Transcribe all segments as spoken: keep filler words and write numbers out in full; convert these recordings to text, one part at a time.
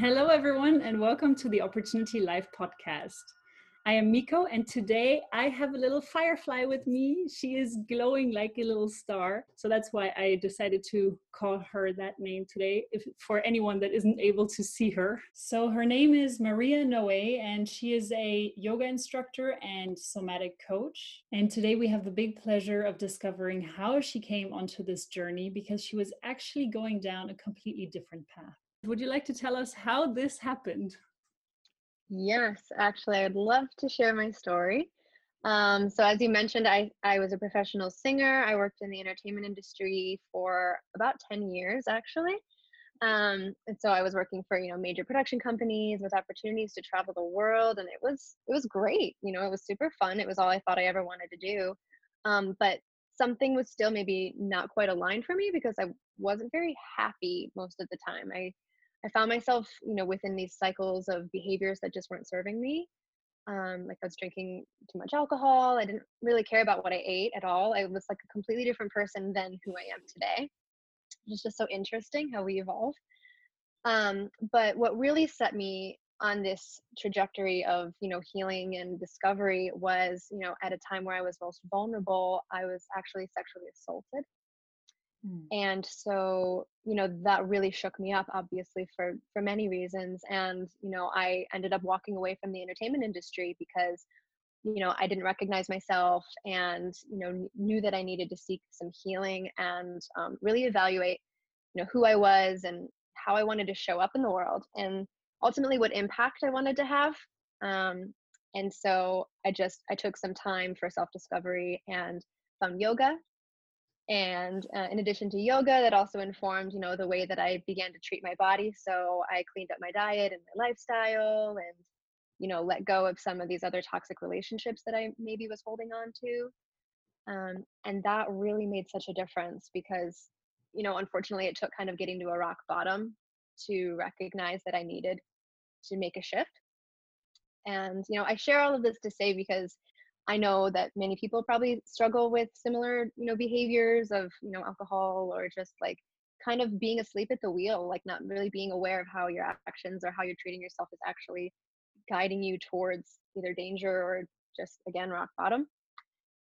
Hello everyone and welcome to the Opportunity Life podcast. I am Miko and today I have a little firefly with me. She is glowing like a little star. So that's why I decided to call her that name today, if for anyone that isn't able to see her. So her name is Maria Noe and she is a yoga instructor and somatic coach. And today we have the big pleasure of discovering how she came onto this journey because she was actually going down a completely different path. Would you like to tell us how this happened? Yes, actually, I'd love to share my story. Um, so as you mentioned, I, I was a professional singer. I worked in the entertainment industry for about ten years, actually. Um, and so I was working for, you know, major production companies with opportunities to travel the world. And it was, it was great. You know, it was super fun. It was all I thought I ever wanted to do. Um, but something was still maybe not quite aligned for me because I wasn't very happy most of the time. I I found myself, you know, within these cycles of behaviors that just weren't serving me. Um, like I was drinking too much alcohol. I didn't really care about what I ate at all. I was like a completely different person than who I am today. It's just so interesting how we evolve. Um, but what really set me on this trajectory of, you know, healing and discovery was, you know, at a time where I was most vulnerable, I was actually sexually assaulted. And so, you know, that really shook me up, obviously, for, for many reasons. And, you know, I ended up walking away from the entertainment industry because, you know, I didn't recognize myself and, you know, knew that I needed to seek some healing and um, really evaluate, you know, who I was and how I wanted to show up in the world and ultimately what impact I wanted to have. Um, and so I just, I took some time for self-discovery and found yoga. And uh, in addition to yoga, that also informed, you know, the way that I began to treat my body. So I cleaned up my diet and my lifestyle and, you know, let go of some of these other toxic relationships that I maybe was holding on to. Um, and that really made such a difference because, you know, unfortunately, it took kind of getting to a rock bottom to recognize that I needed to make a shift. And, you know, I share all of this to say because I know that many people probably struggle with similar, you know, behaviors of, you know, alcohol or just like kind of being asleep at the wheel, like not really being aware of how your actions or how you're treating yourself is actually guiding you towards either danger or just, again, rock bottom.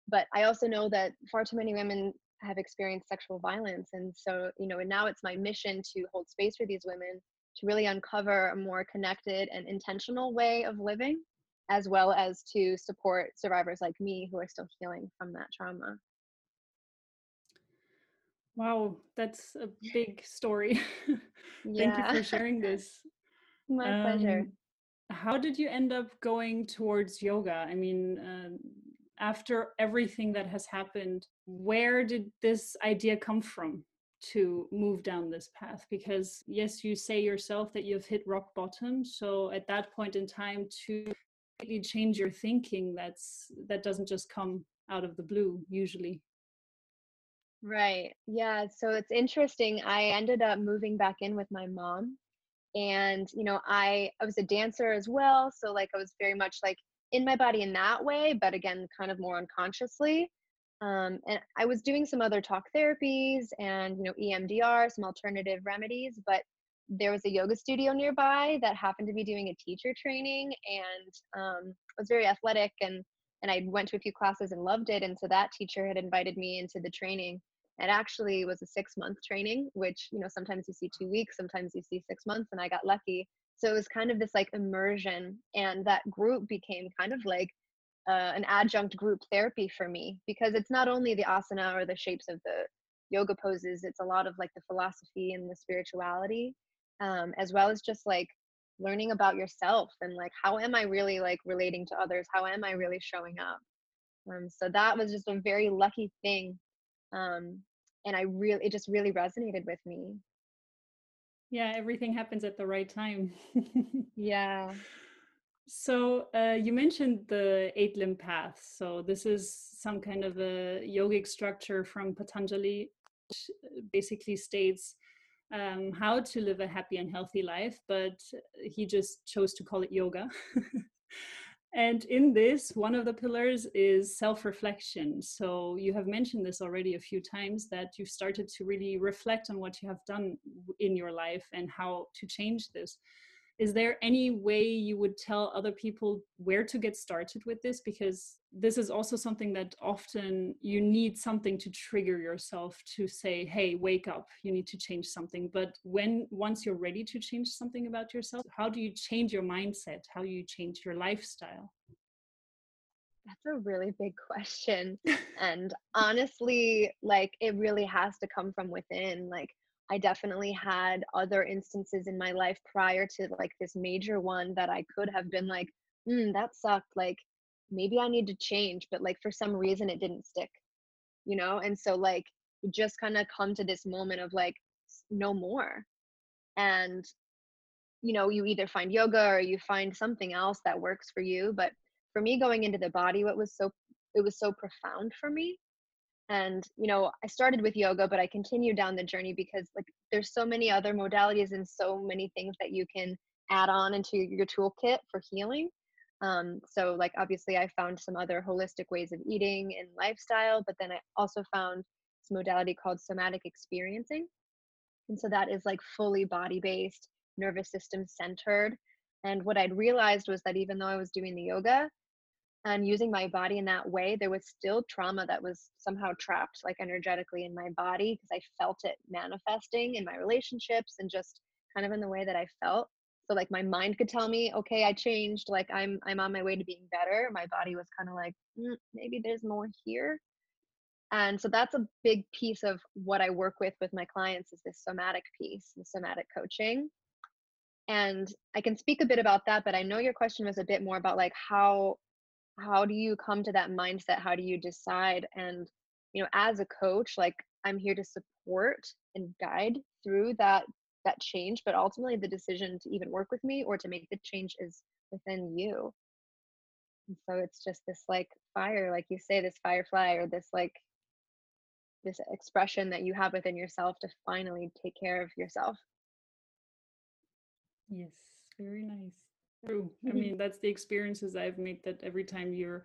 But I also know that far too many women have experienced sexual violence. And so, you know, and now it's my mission to hold space for these women to really uncover a more connected and intentional way of living, as well as to support survivors like me who are still healing from that trauma. Wow, that's a big story. Yeah. Thank you for sharing this. My um, pleasure. How did you end up going towards yoga? I mean, um, after everything that has happened, where did this idea come from to move down this path? Because yes, you say yourself that you've hit rock bottom. So at that point in time to change your thinking, that's that doesn't just come out of the blue usually. Right. Yeah. So it's interesting. I ended up moving back in with my mom. And, you know, I, I was a dancer as well. So like I was very much like in my body in that way, but again, kind of more unconsciously. Um, and I was doing some other talk therapies and, you know, E M D R, some alternative remedies, but there was a yoga studio nearby that happened to be doing a teacher training, and um, I was very athletic, and, and I went to a few classes and loved it, and so that teacher had invited me into the training. It actually was a six-month training, which, you know, sometimes you see two weeks, sometimes you see six months, and I got lucky. So it was kind of this, like, immersion, and that group became kind of like uh, an adjunct group therapy for me, because it's not only the asana or the shapes of the yoga poses, it's a lot of, like, the philosophy and the spirituality. Um, as well as just like learning about yourself and like, how am I really like relating to others? How am I really showing up? Um, so that was just a very lucky thing. Um, and I really, it just really resonated with me. Yeah. Everything happens at the right time. Yeah. So uh, you mentioned the eight limb path. So this is some kind of a yogic structure from Patanjali, which basically states Um, how to live a happy and healthy life, but he just chose to call it yoga. And in this, one of the pillars is self-reflection. So you have mentioned this already a few times, that you've started to really reflect on what you have done in your life and how to change this. Is there any way you would tell other people where to get started with this? Because this is also something that often you need something to trigger yourself to say, hey, wake up, you need to change something. But when once you're ready to change something about yourself, how do you change your mindset? How do you change your lifestyle? That's a really big question. And honestly, like, it really has to come from within. Like, I definitely had other instances in my life prior to like this major one that I could have been like, mm, that sucked. Like, maybe I need to change, but like for some reason it didn't stick, you know? And so like, you just kind of come to this moment of like, no more. And, you know, you either find yoga or you find something else that works for you. But for me, going into the body, what was so, it was so profound for me. And, you know, I started with yoga, but I continue down the journey because like there's so many other modalities and so many things that you can add on into your toolkit for healing. Um, so like, obviously I found some other holistic ways of eating and lifestyle, but then I also found this modality called somatic experiencing. And so that is like fully body-based, nervous system centered. And what I'd realized was that even though I was doing the yoga and using my body in that way, there was still trauma that was somehow trapped like energetically in my body because I felt it manifesting in my relationships and just kind of in the way that I felt. So like my mind could tell me, okay, I changed, like I'm I'm on my way to being better. My body was kind of like, mm, maybe there's more here. And so that's a big piece of what I work with with my clients is this somatic piece, the somatic coaching. And I can speak a bit about that, but I know your question was a bit more about like how How do you come to that mindset? How do you decide? And, you know, as a coach, like I'm here to support and guide through that, that change, but ultimately the decision to even work with me or to make the change is within you. And so it's just this like fire, like you say, this firefly or this, like this expression that you have within yourself to finally take care of yourself. Yes. Very nice. True. I mean, that's the experiences I've made, that every time you're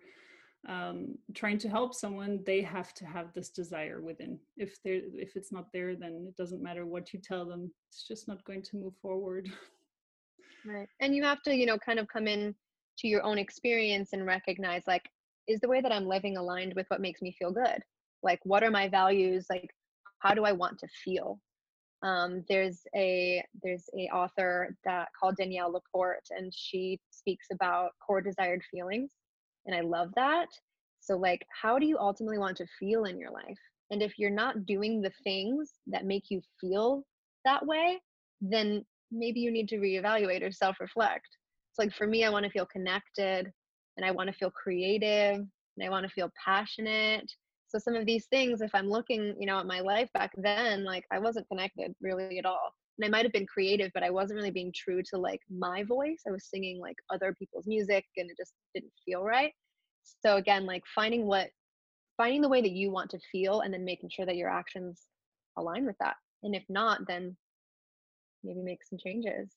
um, trying to help someone, they have to have this desire within. If they're, if it's not there, then it doesn't matter what you tell them. It's just not going to move forward. Right. And you have to, you know, kind of come in to your own experience and recognize, like, is the way that I'm living aligned with what makes me feel good? Like, what are my values? Like, how do I want to feel? Um, there's a there's a author that called Danielle Laporte, and she speaks about core desired feelings, and I love that. So like, how do you ultimately want to feel in your life? And if you're not doing the things that make you feel that way, then maybe you need to reevaluate or self-reflect. It's like, for me, I want to feel connected, and I want to feel creative, and I want to feel passionate. So some of these things, if I'm looking, you know, at my life back then, like I wasn't connected really at all. And I might've been creative, but I wasn't really being true to like my voice. I was singing like other people's music and it just didn't feel right. So again, like finding what, finding the way that you want to feel and then making sure that your actions align with that. And if not, then maybe make some changes.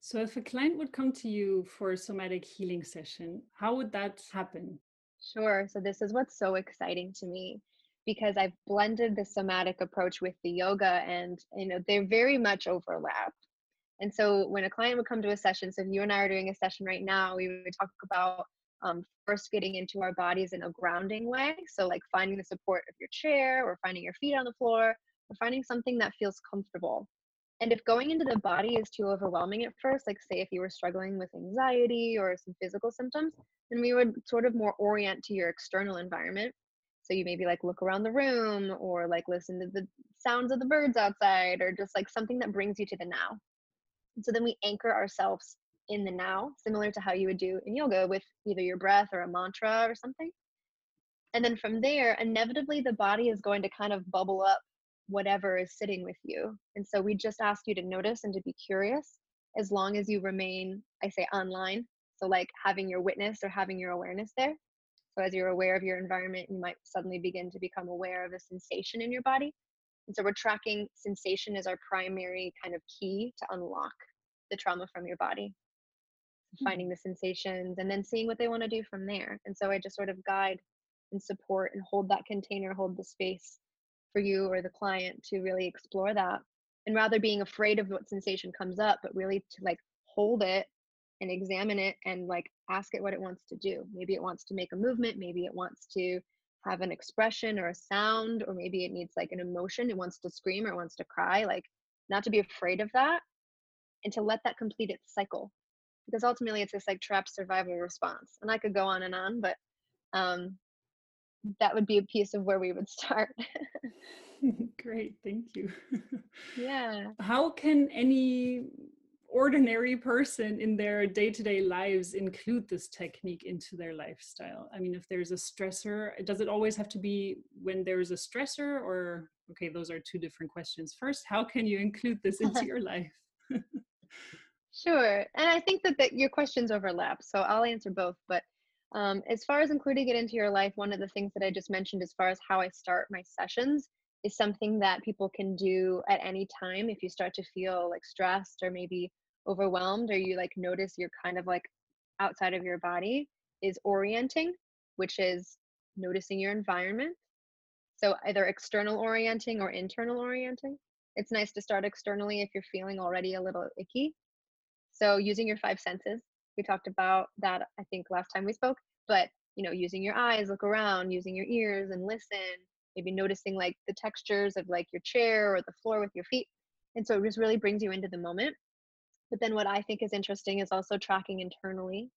So if a client would come to you for a somatic healing session, how would that happen? Sure. So this is what's so exciting to me, because I've blended the somatic approach with the yoga, and you know they very much overlap. And so when a client would come to a session, so if you and I are doing a session right now, we would talk about um, first getting into our bodies in a grounding way. So like finding the support of your chair or finding your feet on the floor or finding something that feels comfortable. And if going into the body is too overwhelming at first, like say if you were struggling with anxiety or some physical symptoms, then we would sort of more orient to your external environment. So you maybe like look around the room or like listen to the sounds of the birds outside or just like something that brings you to the now. And so then we anchor ourselves in the now, similar to how you would do in yoga with either your breath or a mantra or something. And then from there, inevitably the body is going to kind of bubble up whatever is sitting with you. And so we just ask you to notice and to be curious, as long as you remain, I say, online. So like having your witness or having your awareness there. So as you're aware of your environment, you might suddenly begin to become aware of a sensation in your body. And so we're tracking sensation as our primary kind of key to unlock the trauma from your body, mm-hmm. finding the sensations and then seeing what they want to do from there. And so I just sort of guide and support and hold that container, hold the space for you or the client to really explore that, and rather being afraid of what sensation comes up, but really to like hold it and examine it and like ask it what it wants to do. Maybe it wants to make a movement. Maybe it wants to have an expression or a sound, or maybe it needs like an emotion. It wants to scream or it wants to cry, like not to be afraid of that and to let that complete its cycle. Because ultimately it's this like trapped survival response. And I could go on and on, but um, that would be a piece of where we would start. Great, thank you. Yeah. How can any ordinary person in their day-to-day lives include this technique into their lifestyle? I mean, if there's a stressor, does it always have to be when there's a stressor? Or, okay, those are two different questions. First, how can you include this into your life? Sure. And I think that, that your questions overlap, so I'll answer both. But um, as far as including it into your life, one of the things that I just mentioned as far as how I start my sessions is something that people can do at any time. If you start to feel like stressed or maybe overwhelmed, or you like notice you're kind of like outside of your body, is orienting, which is noticing your environment. So either external orienting or internal orienting. It's nice to start externally if you're feeling already a little icky. So using your five senses, we talked about that, I think, last time we spoke, but, you know, using your eyes, look around, using your ears and listen, maybe noticing like the textures of like your chair or the floor with your feet. And so it just really brings you into the moment. But then what I think is interesting is also tracking internally.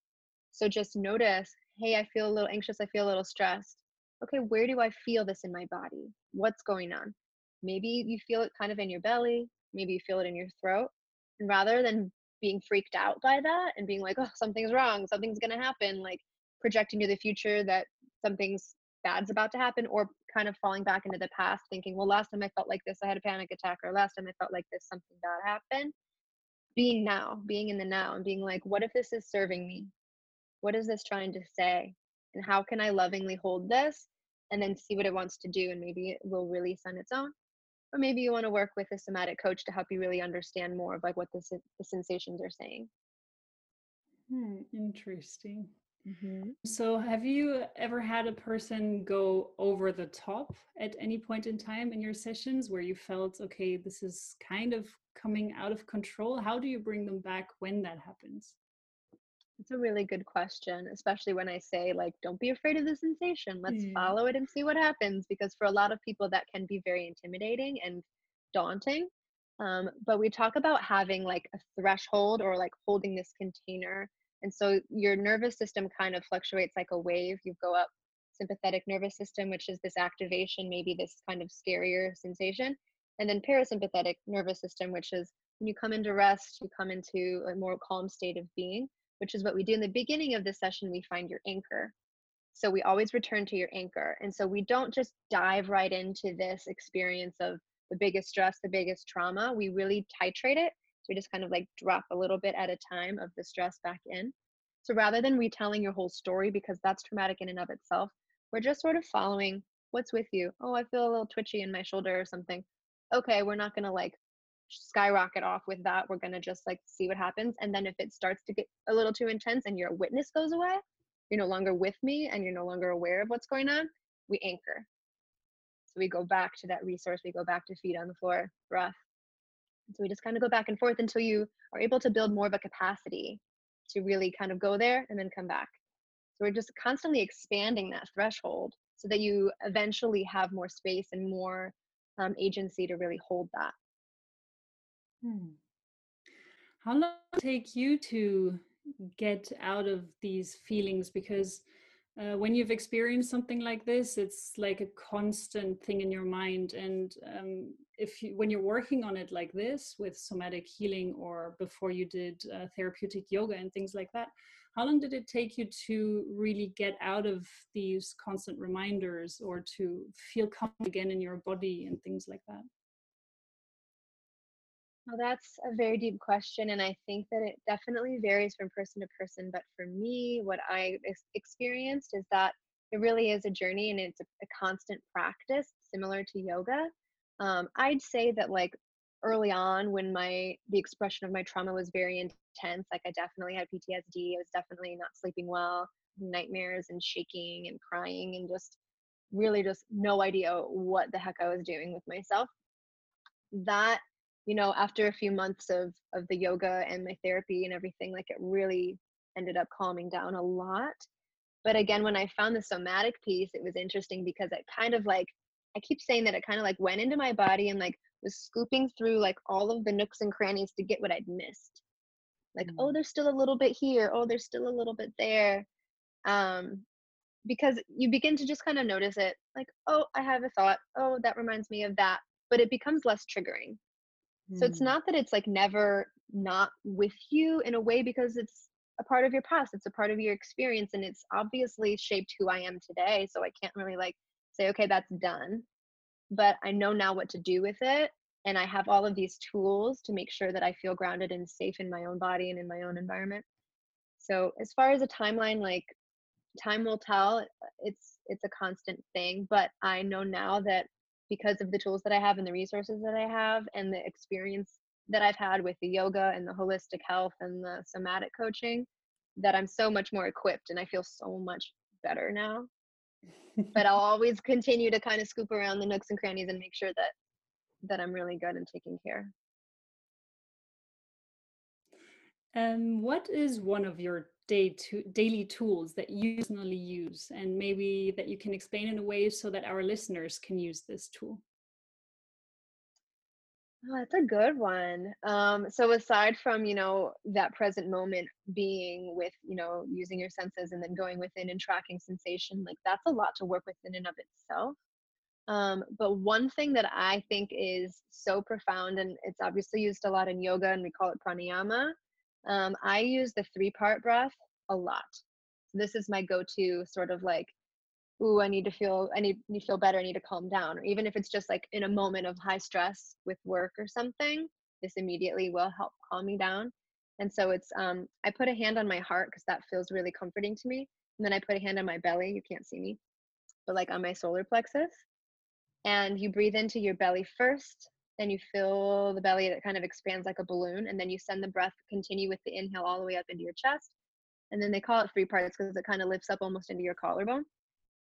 So just notice, hey, I feel a little anxious. I feel a little stressed. Okay, where do I feel this in my body? What's going on? Maybe you feel it kind of in your belly. Maybe you feel it in your throat. And rather than being freaked out by that and being like, oh, something's wrong, something's going to happen, like projecting to the future that something's bad's about to happen, or kind of falling back into the past thinking, well, last time I felt like this, I had a panic attack, or last time I felt like this, something bad happened. Being now, being in the now and being like, what if this is serving me? What is this trying to say? And how can I lovingly hold this and then see what it wants to do? And maybe it will release on its own. Or maybe you want to work with a somatic coach to help you really understand more of like what the, the sensations are saying. Hmm, interesting. Mm-hmm. So have you ever had a person go over the top at any point in time in your sessions where you felt, okay, this is kind of coming out of control? How do you bring them back when that happens? It's a really good question, especially when I say, like, don't be afraid of the sensation. Let's mm. follow it and see what happens. Because for a lot of people, that can be very intimidating and daunting. Um, but we talk about having like a threshold or like holding this container. And so your nervous system kind of fluctuates like a wave. You go up sympathetic nervous system, which is this activation, maybe this kind of scarier sensation. And then parasympathetic nervous system, which is when you come into rest, you come into a more calm state of being, which is what we do in the beginning of the session. We find your anchor. So we always return to your anchor. And so we don't just dive right into this experience of the biggest stress, the biggest trauma. We really titrate it. So we just kind of like drop a little bit at a time of the stress back in. So rather than retelling your whole story, because that's traumatic in and of itself, we're just sort of following what's with you. Oh, I feel a little twitchy in my shoulder or something. Okay, we're not gonna like skyrocket off with that. We're going to just like see what happens. And then if it starts to get a little too intense and your witness goes away, you're no longer with me and you're no longer aware of what's going on, we anchor. So we go back to that resource. We go back to feet on the floor, breath. And so we just kind of go back and forth until you are able to build more of a capacity to really kind of go there and then come back. So we're just constantly expanding that threshold so that you eventually have more space and more um, agency to really hold that. Hmm. How long did it take you to get out of these feelings? Because uh, when you've experienced something like this, it's like a constant thing in your mind. And um, if you, when you're working on it like this with somatic healing, or before you did uh, therapeutic yoga and things like that, how long did it take you to really get out of these constant reminders, or to feel calm again in your body and things like that? Well, that's a very deep question, and I think that it definitely varies from person to person. But for me, what I ex- experienced is that it really is a journey, and it's a, a constant practice, similar to yoga. Um, I'd say that like early on, when my the expression of my trauma was very intense, like I definitely had P T S D. I was definitely not sleeping well, nightmares, and shaking, and crying, and just really just no idea what the heck I was doing with myself. That you know, after a few months of of the yoga and my therapy and everything, like it really ended up calming down a lot. But again, when I found the somatic piece, it was interesting because it kind of like, I keep saying that it kind of like went into my body and like was scooping through like all of the nooks and crannies to get what I'd missed. Like, mm. oh, there's still a little bit here. Oh, there's still a little bit there. Um, because you begin to just kind of notice it like, oh, I have a thought. Oh, that reminds me of that. But it becomes less triggering. Mm. So it's not that it's like never not with you in a way, because it's a part of your past, it's a part of your experience, and it's obviously shaped who I am today. So I can't really like say, okay, that's done, but I know now what to do with it. And I have all of these tools to make sure that I feel grounded and safe in my own body and in my own environment. So as far as a timeline, like time will tell, it's, it's a constant thing, but I know now that because of the tools that I have and the resources that I have and the experience that I've had with the yoga and the holistic health and the somatic coaching, that I'm so much more equipped and I feel so much better now. But I'll always continue to kind of scoop around the nooks and crannies and make sure that that I'm really good and taking care. Um, what is one of your day to, daily tools that you personally use, and maybe that you can explain in a way so that our listeners can use this tool? Oh, that's a good one. Um, so aside from, you know, that present moment being with, you know, using your senses and then going within and tracking sensation, like that's a lot to work with in and of itself. Um, but one thing that I think is so profound, and it's obviously used a lot in yoga and we call it pranayama. Um, I use the three part breath a lot. So this is my go-to sort of like, ooh, I need to feel, I need, need to feel better. I need to calm down. Or even if it's just like in a moment of high stress with work or something, this immediately will help calm me down. And so it's, um, I put a hand on my heart because that feels really comforting to me. And then I put a hand on my belly, you can't see me, but like on my solar plexus. And you breathe into your belly first, then you feel the belly that kind of expands like a balloon. And then you send the breath, continue with the inhale all the way up into your chest. And then they call it three parts because it kind of lifts up almost into your collarbone.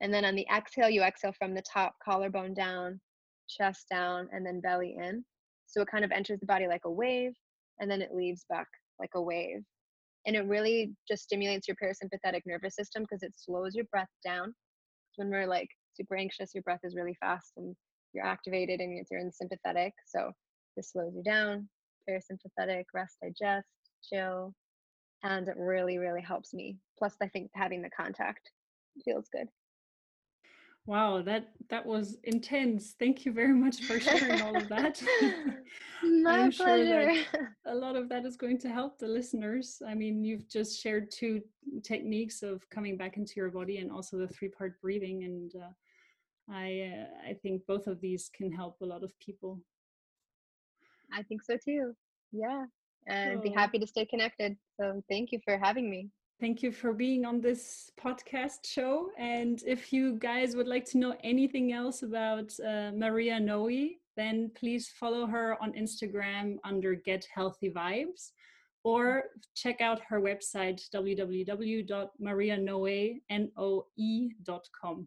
And then on the exhale, you exhale from the top, collarbone down, chest down, and then belly in. So it kind of enters the body like a wave, and then it leaves back like a wave. And it really just stimulates your parasympathetic nervous system because it slows your breath down. When we're like super anxious, your breath is really fast and you're activated and you're in sympathetic. So this slows you down, parasympathetic, rest, digest, chill. And it really, really helps me. Plus, I think having the contact feels good. Wow, that that was intense. Thank you very much for sharing all of that. My I'm pleasure. Sure that a lot of that is going to help the listeners. I mean, you've just shared two techniques of coming back into your body and also the three-part breathing. And uh, I, uh, I think both of these can help a lot of people. I think so too. Yeah, and uh, oh. Be happy to stay connected. So thank you for having me. Thank you for being on this podcast show. And if you guys would like to know anything else about uh, Maria Noe, then please follow her on Instagram under Get Healthy Vibes, or check out her website, w w w dot maria noe dot com.